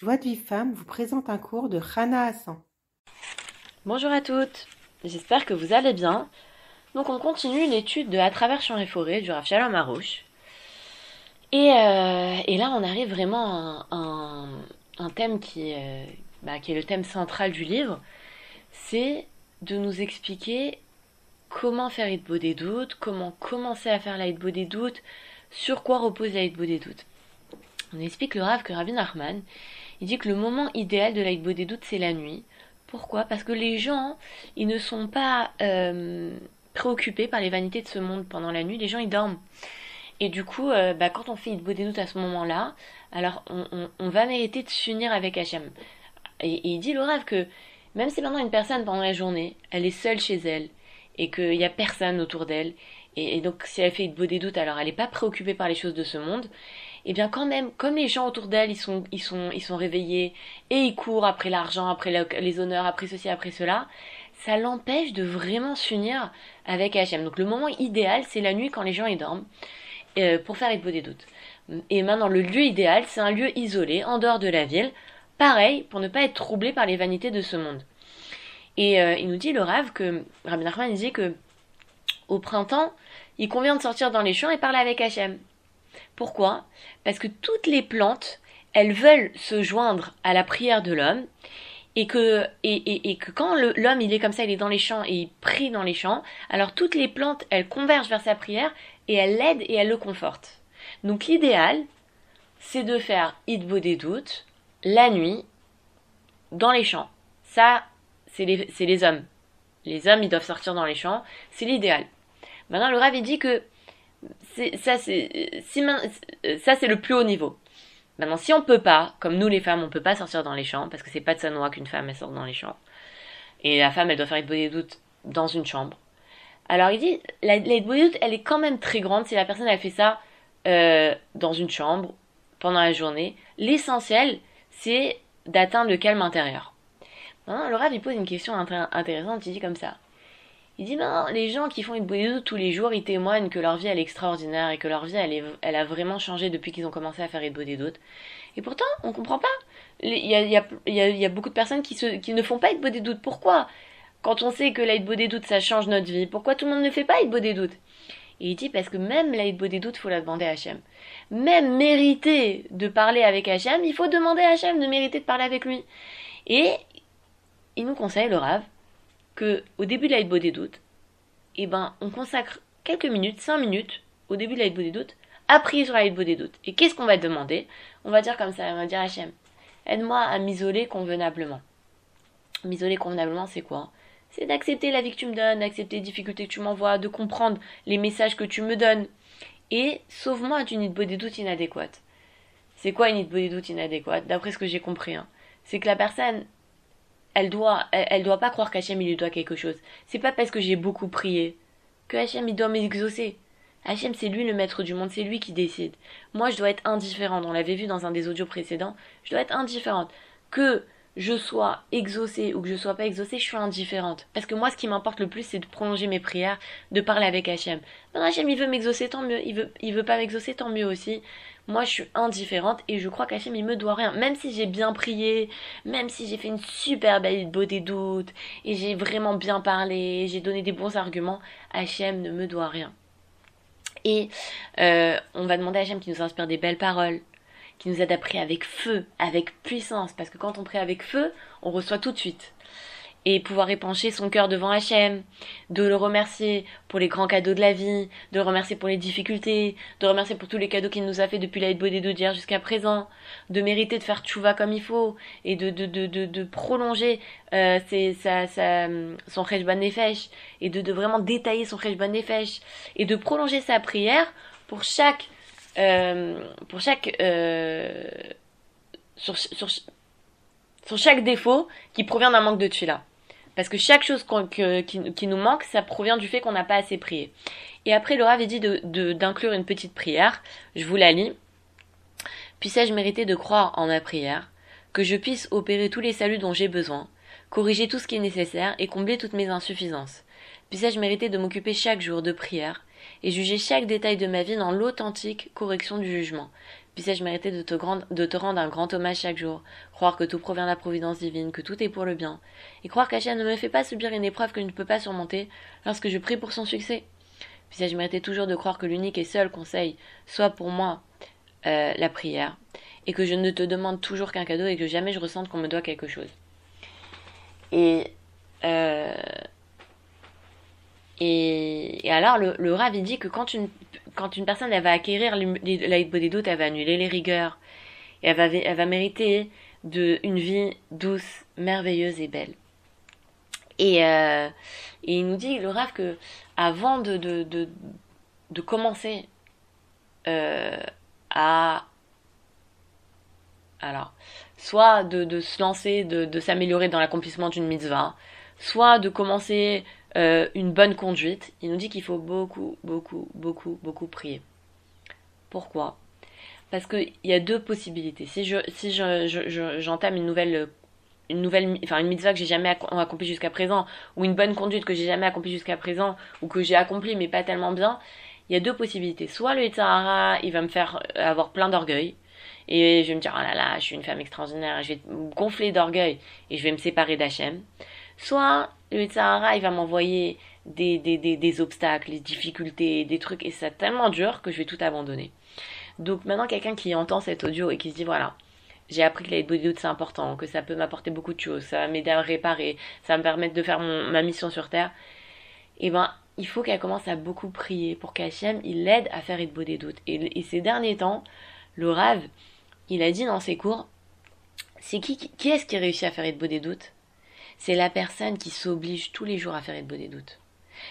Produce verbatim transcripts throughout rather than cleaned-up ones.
Joie de Vive Femme vous présente un cours de Hana Hassan. Bonjour à toutes, j'espère que vous allez bien. Donc on continue l'étude de À travers Champs et Forêts du Rav Shalom Arouche. Et, euh, et là on arrive vraiment à un, un, un thème qui, euh, bah, qui est le thème central du livre. C'est de nous expliquer comment faire Hitbodedout, comment commencer à faire la Hitbodedout, sur quoi repose la Hitbodedout. On explique le Rav que Rabbi Nachman, il dit que le moment idéal de la Hitbodedout, c'est la nuit. Pourquoi ? Parce que les gens, ils ne sont pas euh, préoccupés par les vanités de ce monde pendant la nuit. Les gens, ils dorment. Et du coup, euh, bah, quand on fait Hitbodedout à ce moment-là, alors on, on, on va mériter de s'unir avec Hachem. Et, et il dit le Rav que même si maintenant une personne, pendant la journée, elle est seule chez elle et qu'il n'y a personne autour d'elle, et, et donc si elle fait Hitbodedout, alors elle n'est pas préoccupée par les choses de ce monde, et eh bien quand même, comme les gens autour d'elle, ils sont, ils, sont, ils sont réveillés, et ils courent après l'argent, après la, les honneurs, après ceci, après cela, ça l'empêche de vraiment s'unir avec Hachem. Donc le moment idéal, c'est la nuit quand les gens ils dorment, euh, pour faire Hitbodedout. Et maintenant, le lieu idéal, c'est un lieu isolé, en dehors de la ville, pareil, pour ne pas être troublé par les vanités de ce monde. Et euh, il nous dit, le Rav, que Rabbi Nachman dit que au printemps, il convient de sortir dans les champs et parler avec Hachem. Pourquoi ? Parce que toutes les plantes, elles veulent se joindre à la prière de l'homme, et que, et, et, et que quand le, l'homme il est comme ça, il est dans les champs et il prie dans les champs, alors toutes les plantes, elles convergent vers sa prière, et elles l'aident et elles le confortent. Donc l'idéal, c'est de faire Hitbodedout la nuit, dans les champs. Ça, c'est les, c'est les hommes. Les hommes, ils doivent sortir dans les champs, c'est l'idéal. Maintenant, le Rav, il dit que C'est, ça, c'est, si, ça c'est le plus haut niveau. Maintenant, si on peut pas, comme nous les femmes, on peut pas sortir dans les champs, parce que c'est pas de sa noix qu'une femme elle sort dans les champs, et la femme elle doit faire Hitbodedout dans une chambre. Alors il dit, la Hitbodedout elle est quand même très grande si la personne elle fait ça euh, dans une chambre pendant la journée. L'essentiel c'est d'atteindre le calme intérieur. Maintenant, le Rav il pose une question intér- intéressante, il dit comme ça. Il dit, ben, les gens qui font Hitbodedout tous les jours, ils témoignent que leur vie, elle est extraordinaire et que leur vie, elle, est, elle a vraiment changé depuis qu'ils ont commencé à faire Hitbodedout. Et pourtant, on comprend pas. Il y a, il y a, il y a, il y a beaucoup de personnes qui, se, qui ne font pas Hitbodedout. Pourquoi ? Quand on sait que la Hitbodedout, ça change notre vie, pourquoi tout le monde ne fait pas Hitbodedout ? Et il dit, parce que même la Hitbodedout, il faut la demander à Hachem. Même mériter de parler avec Hachem, il faut demander à Hachem de mériter de parler avec lui. Et il nous conseille, le Rav, qu'au début de la Hitbodedout, eh ben, on consacre quelques minutes, cinq minutes, au début de la Hitbodedout, à prier sur la Hitbodedout. Et qu'est-ce qu'on va demander ? On va dire comme ça, on va dire Hachem, aide-moi à m'isoler convenablement. M'isoler convenablement, c'est quoi ? C'est d'accepter la vie que tu me donnes, d'accepter les difficultés que tu m'envoies, de comprendre les messages que tu me donnes. Et sauve-moi d'une Hitbodedout inadéquate. C'est quoi une Hitbodedout inadéquate ? D'après ce que j'ai compris, hein, c'est que la personne, Elle doit, elle, elle doit pas croire qu'Hachem il lui doit quelque chose. C'est pas parce que j'ai beaucoup prié que Hachem il doit m'exaucer. Hachem c'est lui le maître du monde, c'est lui qui décide. Moi je dois être indifférente, on l'avait vu dans un des audios précédents, je dois être indifférente. Que je sois exaucée ou que je sois pas exaucée, je suis indifférente. Parce que moi ce qui m'importe le plus c'est de prolonger mes prières, de parler avec Hachem. Ben, Hachem il veut m'exaucer, tant mieux, il veut, il veut pas m'exaucer, tant mieux aussi. Moi, je suis indifférente et je crois qu'Hachem, il me doit rien. Même si j'ai bien prié, même si j'ai fait une super belle Hitbodedout, et j'ai vraiment bien parlé, j'ai donné des bons arguments, Hachem ne me doit rien. Et euh, on va demander à Hachem qui nous inspire des belles paroles, qui nous aide à prier avec feu, avec puissance. Parce que quand on prie avec feu, on reçoit tout de suite. Et pouvoir épancher son cœur devant Hachem, de le remercier pour les grands cadeaux de la vie, de le remercier pour les difficultés, de le remercier pour tous les cadeaux qu'il nous a fait depuis la Hitbodedout d'hier jusqu'à présent, de mériter de faire tchouva comme il faut, et de, de, de, de, de prolonger euh, ses, sa, sa, son Cheshbon Nefesh, et de, de vraiment détailler son Cheshbon Nefesh, et de prolonger sa prière pour chaque... Euh, pour chaque... Euh, sur, sur, sur chaque défaut qui provient d'un manque de tefila. Parce que chaque chose qu'on, que, qui, qui nous manque, ça provient du fait qu'on n'a pas assez prié. Et après, le Rav dit de, de, d'inclure une petite prière. Je vous la lis. Puissais-je mériter de croire en ma prière, que je puisse opérer tous les saluts dont j'ai besoin, corriger tout ce qui est nécessaire et combler toutes mes insuffisances. Puissais-je mériter de m'occuper chaque jour de prière et juger chaque détail de ma vie dans l'authentique correction du jugement. puissais-je mériter de te, grand, de te rendre un grand hommage chaque jour, croire que tout provient de la providence divine, que tout est pour le bien, et croire qu'Hachem ne me fait pas subir une épreuve que je ne peux pas surmonter lorsque je prie pour son succès. Puissais-je mériter toujours de croire que l'unique et seul conseil soit pour moi euh, la prière, et que je ne te demande toujours qu'un cadeau et que jamais je ressente qu'on me doit quelque chose. Et... Euh, et, et alors le, le Rav il dit que quand une, quand une personne elle va acquérir la Hitbodedout, elle va annuler les rigueurs et elle va, elle va mériter de, une vie douce, merveilleuse et belle. Et, euh, et il nous dit le Rav que avant de, de, de, de commencer euh, à alors soit de, de se lancer, de, de s'améliorer dans l'accomplissement d'une mitzvah, soit de commencer euh, une bonne conduite, il nous dit qu'il faut beaucoup, beaucoup, beaucoup, beaucoup prier. Pourquoi? Parce qu'il y a deux possibilités. Si je, si je, je, je, j'entame une nouvelle, une nouvelle, enfin une mitzvah que j'ai jamais accomplie jusqu'à présent, ou une bonne conduite que j'ai jamais accomplie jusqu'à présent, ou que j'ai accomplie mais pas tellement bien, il y a deux possibilités. Soit le Yetzer Hara, il va me faire avoir plein d'orgueil. Et je vais me dire, oh là là, je suis une femme extraordinaire, je vais me gonfler d'orgueil et je vais me séparer d'Hachem. Soit le Yetzer Hara, il va m'envoyer des, des, des, des obstacles, des difficultés, des trucs, et c'est tellement dur que je vais tout abandonner. Donc maintenant, quelqu'un qui entend cet audio et qui se dit, voilà, j'ai appris que la Hitbodedout c'est important, que ça peut m'apporter beaucoup de choses, ça va m'aider à réparer, ça va me permettre de faire mon, ma mission sur Terre, et bien il faut qu'elle commence à beaucoup prier pour qu'Hachem il l'aide à faire Hitbodedout. Et, et ces derniers temps, le Rav, il a dit dans ses cours, c'est qui, qui, qui est-ce qui réussit à faire Hitbodedout? C'est la personne qui s'oblige tous les jours à faire Hitbodedout.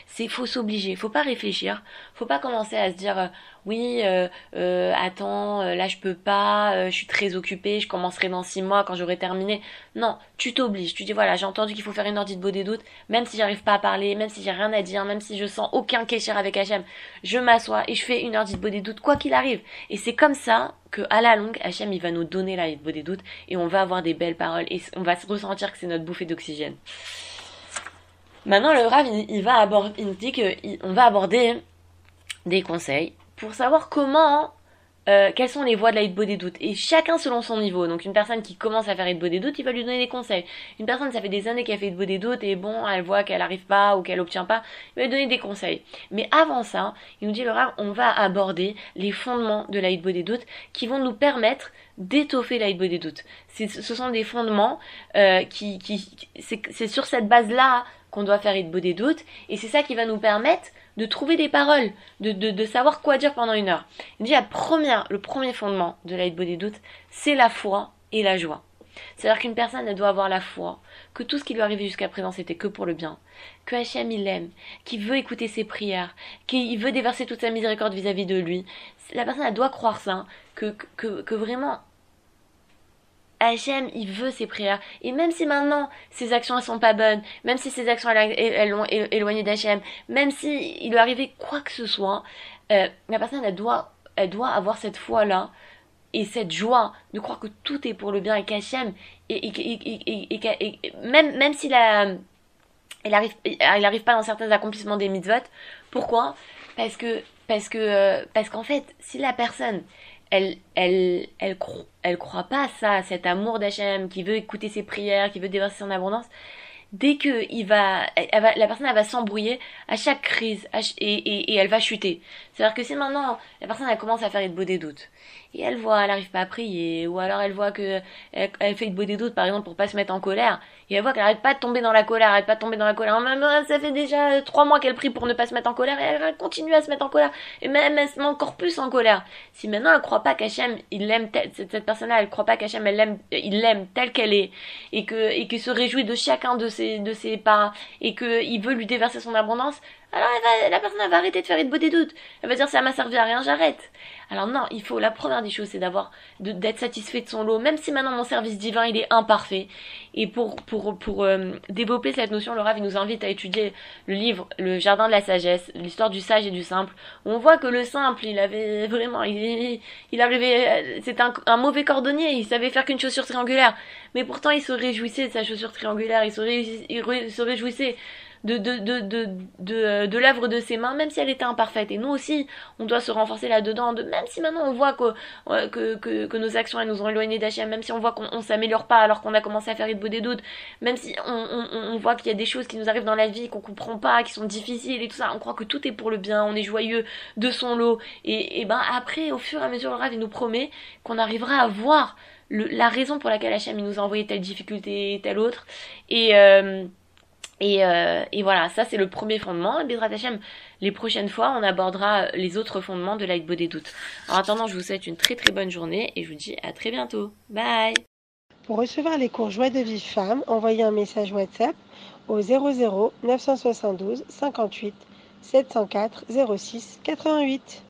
C'est faut s'obliger, faut pas réfléchir, faut pas commencer à se dire, euh, oui, euh, euh, attends, euh, là je peux pas, euh, je suis très occupée, je commencerai dans six mois quand j'aurai terminé. Non, tu t'obliges, tu dis voilà, j'ai entendu qu'il faut faire une heure d'Hitbodedout, même si j'arrive pas à parler, même si j'ai rien à dire, même si je sens aucun kécher avec Hachem, je m'assois et je fais une heure d'Hitbodedout quoi qu'il arrive. Et c'est comme ça que à la longue, Hachem il va nous donner la Hitbodedout et on va avoir des belles paroles et on va se ressentir que c'est notre bouffée d'oxygène. Maintenant, le Rav, il, il, va aborder, il nous dit qu'on va aborder des conseils pour savoir comment, euh, quelles sont les voies de la Hitbodedout. Et chacun selon son niveau. Donc, une personne qui commence à faire Hitbodedout, il va lui donner des conseils. Une personne, ça fait des années qu'elle fait Hitbodedout et bon, elle voit qu'elle n'arrive pas ou qu'elle n'obtient pas, il va lui donner des conseils. Mais avant ça, il nous dit, le Rav, on va aborder les fondements de la Hitbodedout qui vont nous permettre d'étoffer la Hitbodedout. Ce sont des fondements euh, qui, qui c'est sur cette base-là qu'on doit faire Hitbodedout, et c'est ça qui va nous permettre de trouver des paroles, de, de, de savoir quoi dire pendant une heure. Déjà, première, le premier fondement de la Hitbodedout, c'est la foi et la joie. C'est-à-dire qu'une personne, elle doit avoir la foi, que tout ce qui lui arrivait jusqu'à présent, c'était que pour le bien, que Hachem, il l'aime, qu'il veut écouter ses prières, qu'il veut déverser toute sa miséricorde vis-à-vis de lui. La personne, elle doit croire ça, que, que, que vraiment... Hachem, il veut ses prières. Et même si maintenant, ses actions, elles sont pas bonnes, même si ses actions, elles, elles l'ont éloigné d'Hachem, même si il lui arrivait quoi que ce soit, euh, la personne, elle doit, elle doit avoir cette foi-là et cette joie de croire que tout est pour le bien et qu'Hachem, et, et, et, et, et, et même, même si la, elle arrive, elle arrive pas dans certains accomplissements des mitzvot, pourquoi? Parce que, parce que, euh, parce qu'en fait, si la personne, Elle, elle, elle, cro elle croit pas à ça, à cet amour d'Hachem qui veut écouter ses prières, qui veut déverser son abondance. Dès que il va, elle va, la personne elle va s'embrouiller à chaque crise à ch et, et, et elle va chuter. C'est-à-dire que si maintenant la personne elle commence à faire Hitbodedout et elle voit elle n'arrive pas à prier, ou alors elle voit que elle, elle fait Hitbodedout par exemple pour pas se mettre en colère, et elle voit qu'elle n'arrête pas de tomber dans la colère, elle n'arrête pas de tomber dans la colère, même ça fait déjà trois mois qu'elle prie pour ne pas se mettre en colère, et elle continue à se mettre en colère, et même elle se met encore plus en colère. Si maintenant elle ne croit pas qu'Hachem, il l'aime, cette, cette personne-là, elle ne croit pas qu'Hachem, il l'aime telle qu'elle est, et que et qu'il se réjouit de chacun de ses, de ses pas, et qu'il veut lui déverser son abondance, alors elle va, la personne elle va arrêter de faire Hitbodedout. Elle va dire, ça m'a servi à rien, j'arrête. Alors non, il faut, la première des choses, c'est d'avoir, d'être satisfait de son lot, même si maintenant mon service divin, il est imparfait. Et pour, pour, pour euh, développer cette notion, le Rav, il nous invite à étudier le livre, Le jardin de la sagesse, l'histoire du sage et du simple. On voit que le simple, il avait vraiment, il, il arrivait, c'était un, un mauvais cordonnier, il savait faire qu'une chaussure triangulaire. Mais pourtant, il se réjouissait de sa chaussure triangulaire, il se, ré, il se réjouissait de, de, de, de, de, de l'œuvre de ses mains, même si elle était imparfaite. Et nous aussi, on doit se renforcer là-dedans, de, même si maintenant on voit que, que, que, que nos actions elles nous ont éloignés d'Hachem, même si on voit qu'on ne s'améliore pas alors qu'on a commencé à faire Hitbodedout, même si on, on, on voit qu'il y a des choses qui nous arrivent dans la vie, qu'on ne comprend pas, qui sont difficiles et tout ça, on croit que tout est pour le bien, on est joyeux de son lot. Et, et ben après, au fur et à mesure, le Rav il nous promet qu'on arrivera à voir Le, la raison pour laquelle Hachem il nous a envoyé telle difficulté, telle autre, et, euh, et, euh, et voilà, ça c'est le premier fondement. Et Bézrat Hachem, les prochaines fois on abordera les autres fondements de la Hitbodedout. En attendant, je vous souhaite une très très bonne journée et je vous dis à très bientôt. Bye. Pour recevoir les cours Joie de Vive Femme, envoyez un message WhatsApp au zéro zéro neuf cent soixante-douze cinquante-huit sept cent quatre zéro six quatre-vingt-huit.